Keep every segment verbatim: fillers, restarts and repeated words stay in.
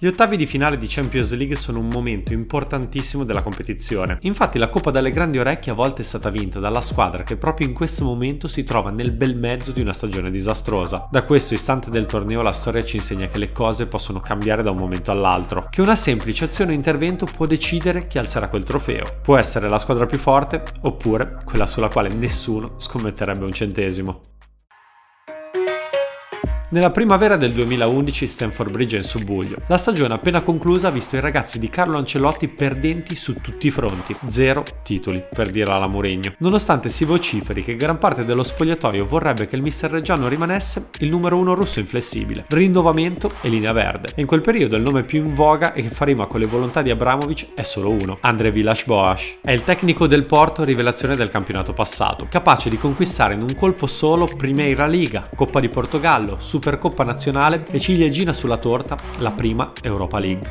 Gli ottavi di finale di Champions League sono un momento importantissimo della competizione. Infatti la Coppa dalle grandi orecchie a volte è stata vinta dalla squadra che proprio in questo momento si trova nel bel mezzo di una stagione disastrosa. Da questo istante del torneo la storia ci insegna che le cose possono cambiare da un momento all'altro, che una semplice azione o intervento può decidere chi alzerà quel trofeo. Può essere la squadra più forte, oppure quella sulla quale nessuno scommetterebbe un centesimo. Nella primavera del duemilaundici Stamford Bridge è in subbuglio. La stagione appena conclusa ha visto i ragazzi di Carlo Ancelotti perdenti su tutti i fronti, zero titoli, per dirla alla Mourinho. Nonostante si vociferi che gran parte dello spogliatoio vorrebbe che il mister reggiano rimanesse il numero uno russo inflessibile, rinnovamento e linea verde. E in quel periodo il nome più in voga e che fa rima con le volontà di Abramovich è solo uno, Andre Villas-Boas. È il tecnico del Porto, rivelazione del campionato passato, capace di conquistare in un colpo solo Primeira Liga, Coppa di Portogallo, Supercoppa nazionale e ciliegina sulla torta, la prima Europa League.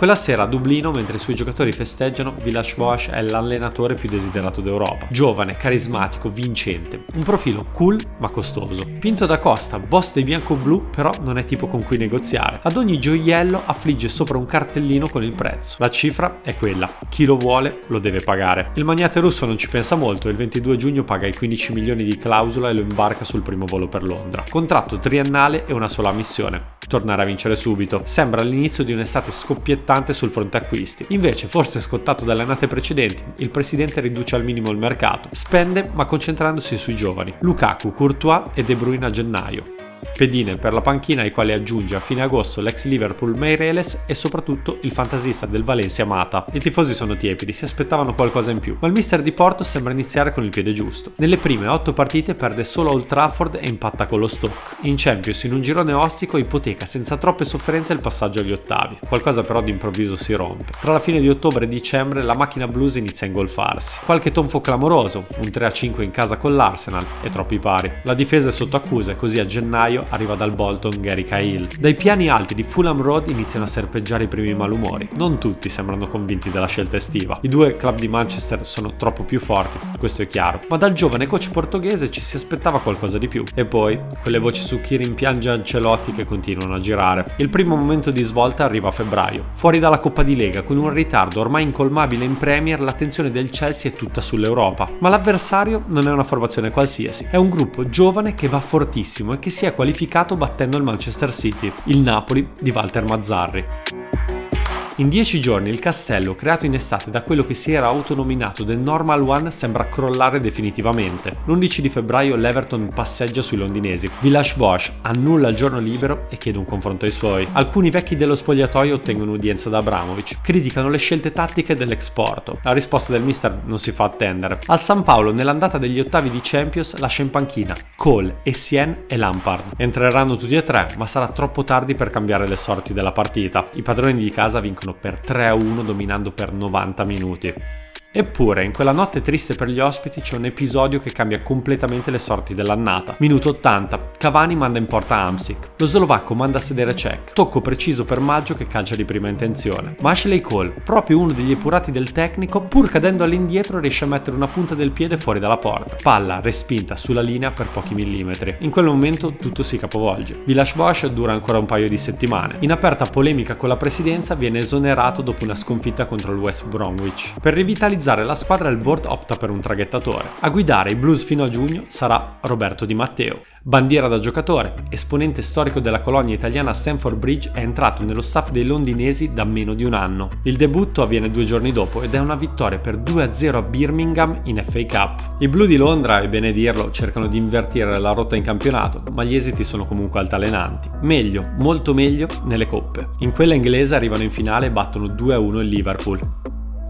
Quella sera a Dublino, mentre i suoi giocatori festeggiano, Villas-Boas è l'allenatore più desiderato d'Europa. Giovane, carismatico, vincente. Un profilo cool ma costoso. Pinto da Costa, boss dei bianco-blu, però non è tipo con cui negoziare. Ad ogni gioiello affligge sopra un cartellino con il prezzo. La cifra è quella. Chi lo vuole lo deve pagare. Il magnate russo non ci pensa molto e il ventidue giugno paga i quindici milioni di clausola e lo imbarca sul primo volo per Londra. Contratto triennale e una sola missione. Tornare a vincere subito. Sembra l'inizio di un'estate scoppiettante sul fronte acquisti. Invece, forse scottato dalle annate precedenti, il presidente riduce al minimo il mercato, spende ma concentrandosi sui giovani, Lukaku, Courtois e De Bruyne a gennaio. Pedine per la panchina ai quali aggiunge a fine agosto l'ex Liverpool Mayreles e soprattutto il fantasista del Valencia Mata. I tifosi sono tiepidi, si aspettavano qualcosa in più, ma il mister di Porto sembra iniziare con il piede giusto. Nelle prime otto partite perde solo Old Trafford e impatta con lo Stoke. In Champions, in un girone ostico, ipoteca senza troppe sofferenze il passaggio agli ottavi. Qualcosa però d'improvviso si rompe. Tra la fine di ottobre e dicembre la macchina blues inizia a ingolfarsi. Qualche tonfo clamoroso, un tre a cinque in casa con l'Arsenal e troppi pari. La difesa è sotto accusa e così a gennaio arriva dal Bolton Gary Cahill. Dai piani alti di Fulham Road iniziano a serpeggiare i primi malumori. Non tutti sembrano convinti della scelta estiva. I due club di Manchester sono troppo più forti, questo è chiaro, ma dal giovane coach portoghese ci si aspettava qualcosa di più. E poi quelle voci su chi rimpiange Ancelotti che continuano a girare. Il primo momento di svolta arriva a febbraio. Fuori dalla Coppa di Lega, con un ritardo ormai incolmabile in Premier, l'attenzione del Chelsea è tutta sull'Europa. Ma l'avversario non è una formazione qualsiasi, è un gruppo giovane che va fortissimo e che si è qualificato battendo il Manchester City, il Napoli di Walter Mazzarri. In dieci giorni il castello, creato in estate da quello che si era autonominato The Normal One, sembra crollare definitivamente. L'undici di febbraio l'Everton passeggia sui londinesi. Villas-Boas annulla il giorno libero e chiede un confronto ai suoi. Alcuni vecchi dello spogliatoio ottengono udienza da Abramovich, criticano le scelte tattiche dell'ex Porto. La risposta del mister non si fa attendere. Al San Paolo, nell'andata degli ottavi di Champions, lascia in panchina Cole, Essien e Lampard. Entreranno tutti e tre, ma sarà troppo tardi per cambiare le sorti della partita. I padroni di casa vincono per tre a uno dominando per novanta minuti. Eppure, in quella notte triste per gli ospiti c'è un episodio che cambia completamente le sorti dell'annata. Minuto ottanta, Cavani manda in porta Hamsik. Lo slovacco manda a sedere Cech. Tocco preciso per Maggio che calcia di prima intenzione. Ma Ashley Cole, proprio uno degli epurati del tecnico, pur cadendo all'indietro riesce a mettere una punta del piede fuori dalla porta. Palla respinta sulla linea per pochi millimetri. In quel momento tutto si capovolge. Villas-Boas dura ancora un paio di settimane. In aperta polemica con la presidenza viene esonerato dopo una sconfitta contro il West Bromwich. Per rivitalizzare la squadra il board opta per un traghettatore. A guidare i Blues fino a giugno sarà Roberto Di Matteo. Bandiera da giocatore, esponente storico della colonia italiana Stamford Bridge, è entrato nello staff dei londinesi da meno di un anno. Il debutto avviene due giorni dopo ed è una vittoria per due a zero a Birmingham in F A Cup. I Blu di Londra, è bene dirlo, cercano di invertire la rotta in campionato, ma gli esiti sono comunque altalenanti. Meglio, molto meglio, nelle coppe. In quella inglese arrivano in finale e battono due a uno il Liverpool.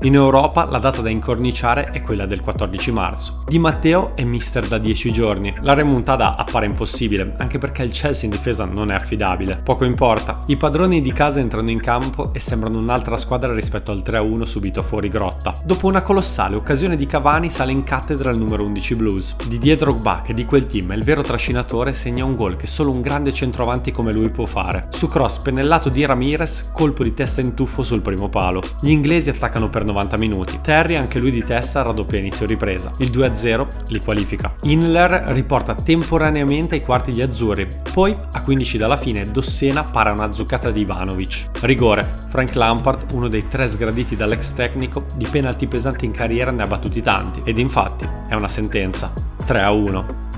In Europa la data da incorniciare è quella del quattordici marzo. Di Matteo è mister da dieci giorni. La remontata appare impossibile, anche perché il Chelsea in difesa non è affidabile. Poco importa. I padroni di casa entrano in campo e sembrano un'altra squadra rispetto al tre a uno subito fuori grotta. Dopo una colossale occasione di Cavani sale in cattedra il numero undici Blues. Didier Drogba, che di quel team è il vero trascinatore, segna un gol che solo un grande centroavanti come lui può fare. Su cross pennellato di Ramirez, colpo di testa in tuffo sul primo palo. Gli inglesi attaccano per novanta minuti. Terry anche lui di testa raddoppia inizio ripresa. Il due a zero li qualifica. Inler riporta temporaneamente ai quarti gli azzurri, poi a quindici dalla fine Dossena para una zuccata di Ivanovic. Rigore. Frank Lampard, uno dei tre sgraditi dall'ex tecnico, di penalti pesanti in carriera ne ha battuti tanti, ed infatti è una sentenza. tre a uno.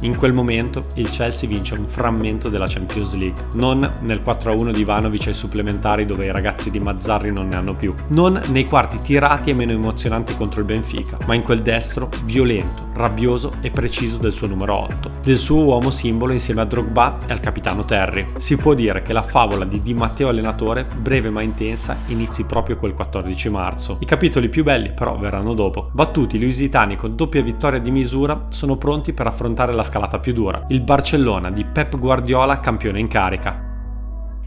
In quel momento il Chelsea vince un frammento della Champions League, non nel quattro a uno di Ivanovic ai supplementari dove i ragazzi di Mazzarri non ne hanno più, non nei quarti tirati e meno emozionanti contro il Benfica, ma in quel destro violento, rabbioso e preciso del suo numero otto, del suo uomo simbolo insieme a Drogba e al capitano Terry. Si può dire che la favola di Di Matteo allenatore, breve ma intensa, inizi proprio quel quattordici marzo. I capitoli più belli però verranno dopo. Battuti i lusitani con doppia vittoria di misura, sono pronti per affrontare la scalata più dura, il Barcellona di Pep Guardiola campione in carica.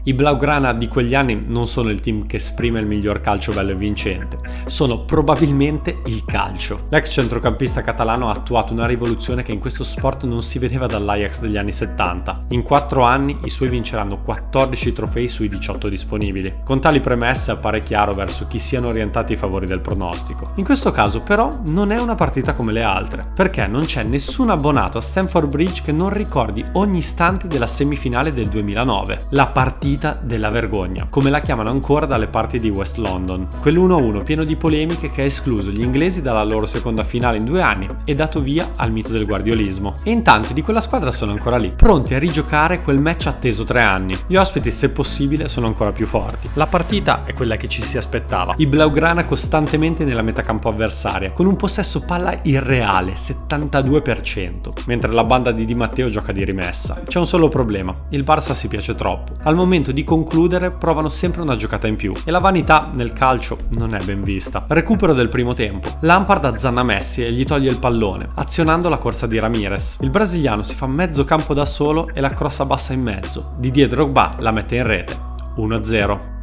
I Blaugrana di quegli anni non sono il team che esprime il miglior calcio bello e vincente, sono probabilmente il calcio. L'ex centrocampista catalano ha attuato una rivoluzione che in questo sport non si vedeva dall'Ajax degli anni settanta. In quattro anni i suoi vinceranno quattordici trofei sui diciotto disponibili. Con tali premesse appare chiaro verso chi siano orientati i favori del pronostico. In questo caso però non è una partita come le altre, perché non c'è nessun abbonato a Stamford Bridge che non ricordi ogni istante della semifinale del duemilanove, la partita della vergogna, come la chiamano ancora dalle parti di West London. Quell'uno a uno pieno di polemiche che ha escluso gli inglesi dalla loro seconda finale in due anni e dato via al mito del guardiolismo. E in tanti di quella squadra sono ancora lì, pronti a rigiocare quel match atteso tre anni. Gli ospiti, se possibile, sono ancora più forti. La partita è quella che ci si aspettava. I Blaugrana costantemente nella metà campo avversaria, con un possesso palla irreale, settantadue per cento, mentre la banda di Di Matteo gioca di rimessa. C'è un solo problema, il Barça si piace troppo. Al momento di concludere provano sempre una giocata in più e la vanità nel calcio non è ben vista. Recupero del primo tempo. Lampard azzanna Messi e gli toglie il pallone azionando la corsa di Ramirez. Il brasiliano si fa mezzo campo da solo e la crossa bassa in mezzo. Didier Drogba la mette in rete. uno a zero.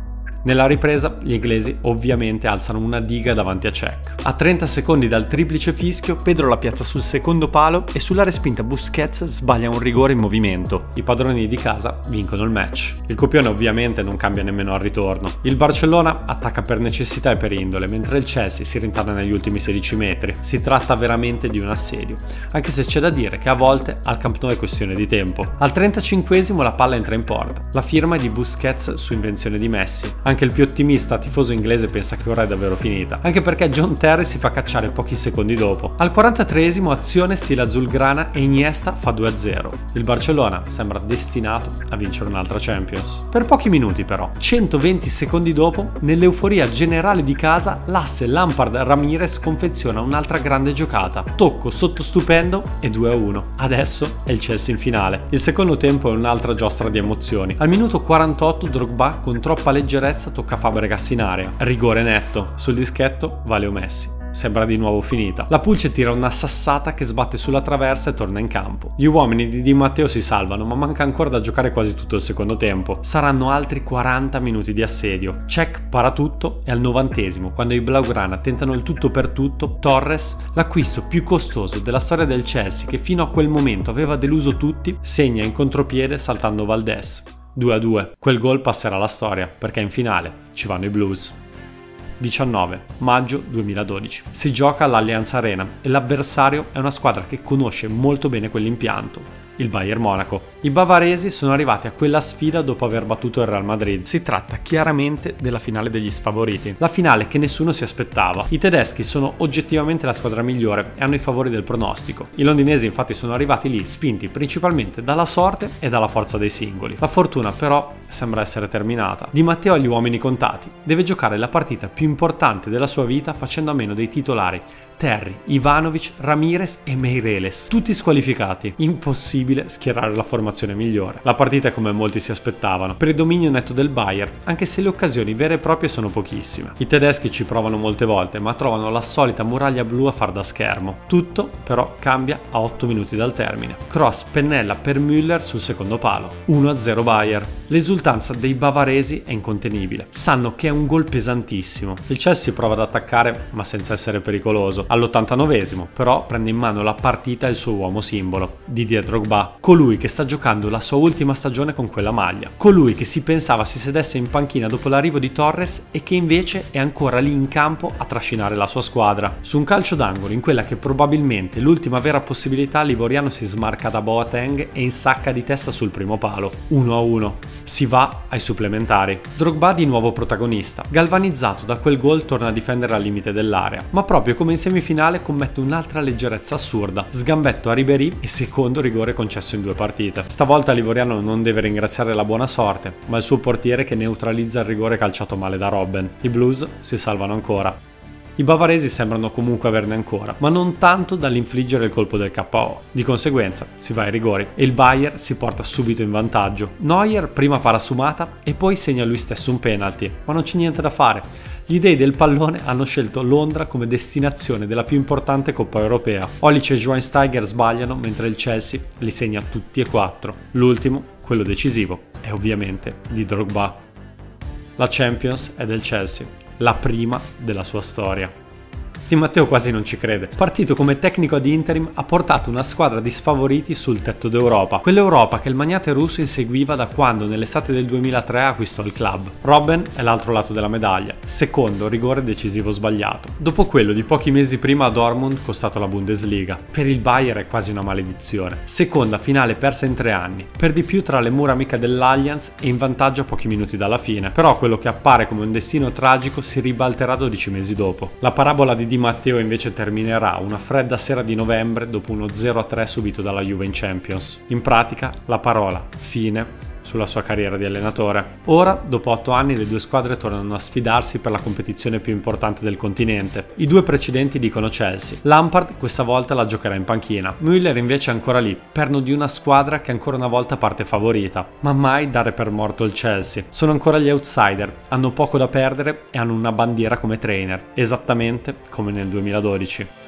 Nella ripresa gli inglesi ovviamente alzano una diga davanti a Cech. A trenta secondi dal triplice fischio Pedro la piazza sul secondo palo e sulla respinta Busquets sbaglia un rigore in movimento. I padroni di casa vincono il match. Il copione ovviamente non cambia nemmeno al ritorno. Il Barcellona attacca per necessità e per indole, mentre il Chelsea si rintanna negli ultimi sedici metri. Si tratta veramente di un assedio, anche se c'è da dire che a volte al Camp Nou è questione di tempo. Al trentacinquesimo la palla entra in porta. La firma è di Busquets su invenzione di Messi. Anche il più ottimista tifoso inglese pensa che ora è davvero finita, anche perché John Terry si fa cacciare pochi secondi dopo. Al quarantatreesimo azione stile azulgrana e Iniesta fa due a zero. Il Barcellona sembra destinato a vincere un'altra Champions. Per pochi minuti però, centoventi secondi dopo, nell'euforia generale di casa, l'asse Lampard-Ramirez confeziona un'altra grande giocata. Tocco sotto stupendo e due a uno. Adesso è il Chelsea in finale. Il secondo tempo è un'altra giostra di emozioni. Al minuto quarantotto Drogba con troppa leggerezza tocca Fabregas in area, rigore netto, sul dischetto va Leo Messi. Sembra di nuovo finita. La Pulce tira una sassata che sbatte sulla traversa e torna in campo. Gli uomini di Di Matteo si salvano, ma manca ancora da giocare quasi tutto il secondo tempo. Saranno altri quaranta minuti di assedio. Cech para tutto e al novantesimo, quando i Blaugrana tentano il tutto per tutto, Torres, l'acquisto più costoso della storia del Chelsea che fino a quel momento aveva deluso tutti, segna in contropiede saltando Valdés. due a due. Quel gol passerà alla storia, perché in finale ci vanno i Blues. diciannove maggio duemiladodici. Si gioca all'Allianz Arena e l'avversario è una squadra che conosce molto bene quell'impianto, il Bayern Monaco. I bavaresi sono arrivati a quella sfida dopo aver battuto il Real Madrid. Si tratta chiaramente della finale degli sfavoriti, la finale che nessuno si aspettava. I tedeschi sono oggettivamente la squadra migliore e hanno i favori del pronostico. I londinesi infatti sono arrivati lì spinti principalmente dalla sorte e dalla forza dei singoli. La fortuna però sembra essere terminata. Di Matteo ha gli uomini contati, deve giocare la partita più importante della sua vita facendo a meno dei titolari Terry, Ivanovic, Ramirez e Mayreles, tutti squalificati. Impossibile schierare la formazione migliore. La partita è come molti si aspettavano, per il dominio netto del Bayern, anche se le occasioni vere e proprie sono pochissime. I tedeschi ci provano molte volte, ma trovano la solita muraglia blu a far da schermo. Tutto però cambia a otto minuti dal termine. Cross pennella per Müller sul secondo palo. uno a zero Bayern. L'esultanza dei bavaresi è incontenibile. Sanno che è un gol pesantissimo. Il Chelsea prova ad attaccare, ma senza essere pericoloso. pericoloso. All'ottantanovesimo però prende in mano la partita il suo uomo simbolo, Didier Drogba, colui che sta giocando la sua ultima stagione con quella maglia, colui che si pensava si sedesse in panchina dopo l'arrivo di Torres e che invece è ancora lì in campo a trascinare la sua squadra. Su un calcio d'angolo in quella che probabilmente l'ultima vera possibilità, l'ivoriano si smarca da Boateng e insacca di testa sul primo palo. uno a uno. Si va ai supplementari. Drogba di nuovo protagonista, galvanizzato da quel gol torna a difendere al limite dell'area, ma proprio come in semifinale commette un'altra leggerezza assurda, sgambetto a Ribéry e secondo rigore concesso in due partite. Stavolta l'ivoriano non deve ringraziare la buona sorte, ma il suo portiere che neutralizza il rigore calciato male da Robben. I Blues si salvano ancora. I bavaresi sembrano comunque averne ancora, ma non tanto dall'infliggere il colpo del K O. Di conseguenza si va ai rigori e il Bayern si porta subito in vantaggio. Neuer prima para su Mata e poi segna lui stesso un penalty, ma non c'è niente da fare. Gli dei del pallone hanno scelto Londra come destinazione della più importante Coppa Europea. Olic e Schweinsteiger sbagliano mentre il Chelsea li segna tutti e quattro. L'ultimo, quello decisivo, è ovviamente di Drogba. La Champions è del Chelsea, la prima della sua storia. Di Matteo quasi non ci crede. Partito come tecnico ad interim, ha portato una squadra di sfavoriti sul tetto d'Europa, quell'Europa che il magnate russo inseguiva da quando nell'estate del duemilatré acquistò il club. Robben è l'altro lato della medaglia, secondo rigore decisivo sbagliato, dopo quello di pochi mesi prima a Dortmund costato la Bundesliga. Per il Bayern è quasi una maledizione, seconda finale persa in tre anni, per di più tra le mura amiche dell'Allianz e in vantaggio a pochi minuti dalla fine. Però quello che appare come un destino tragico si ribalterà dodici mesi dopo. La parabola di Di Matteo invece terminerà una fredda sera di novembre dopo uno zero a tre subito dalla Juve in Champions. In pratica la parola fine sulla sua carriera di allenatore. Ora, dopo otto anni, le due squadre tornano a sfidarsi per la competizione più importante del continente. I due precedenti dicono Chelsea. Lampard questa volta la giocherà in panchina. Müller invece è ancora lì, perno di una squadra che ancora una volta parte favorita. Ma mai dare per morto il Chelsea. Sono ancora gli outsider, hanno poco da perdere e hanno una bandiera come trainer, esattamente come nel duemiladodici.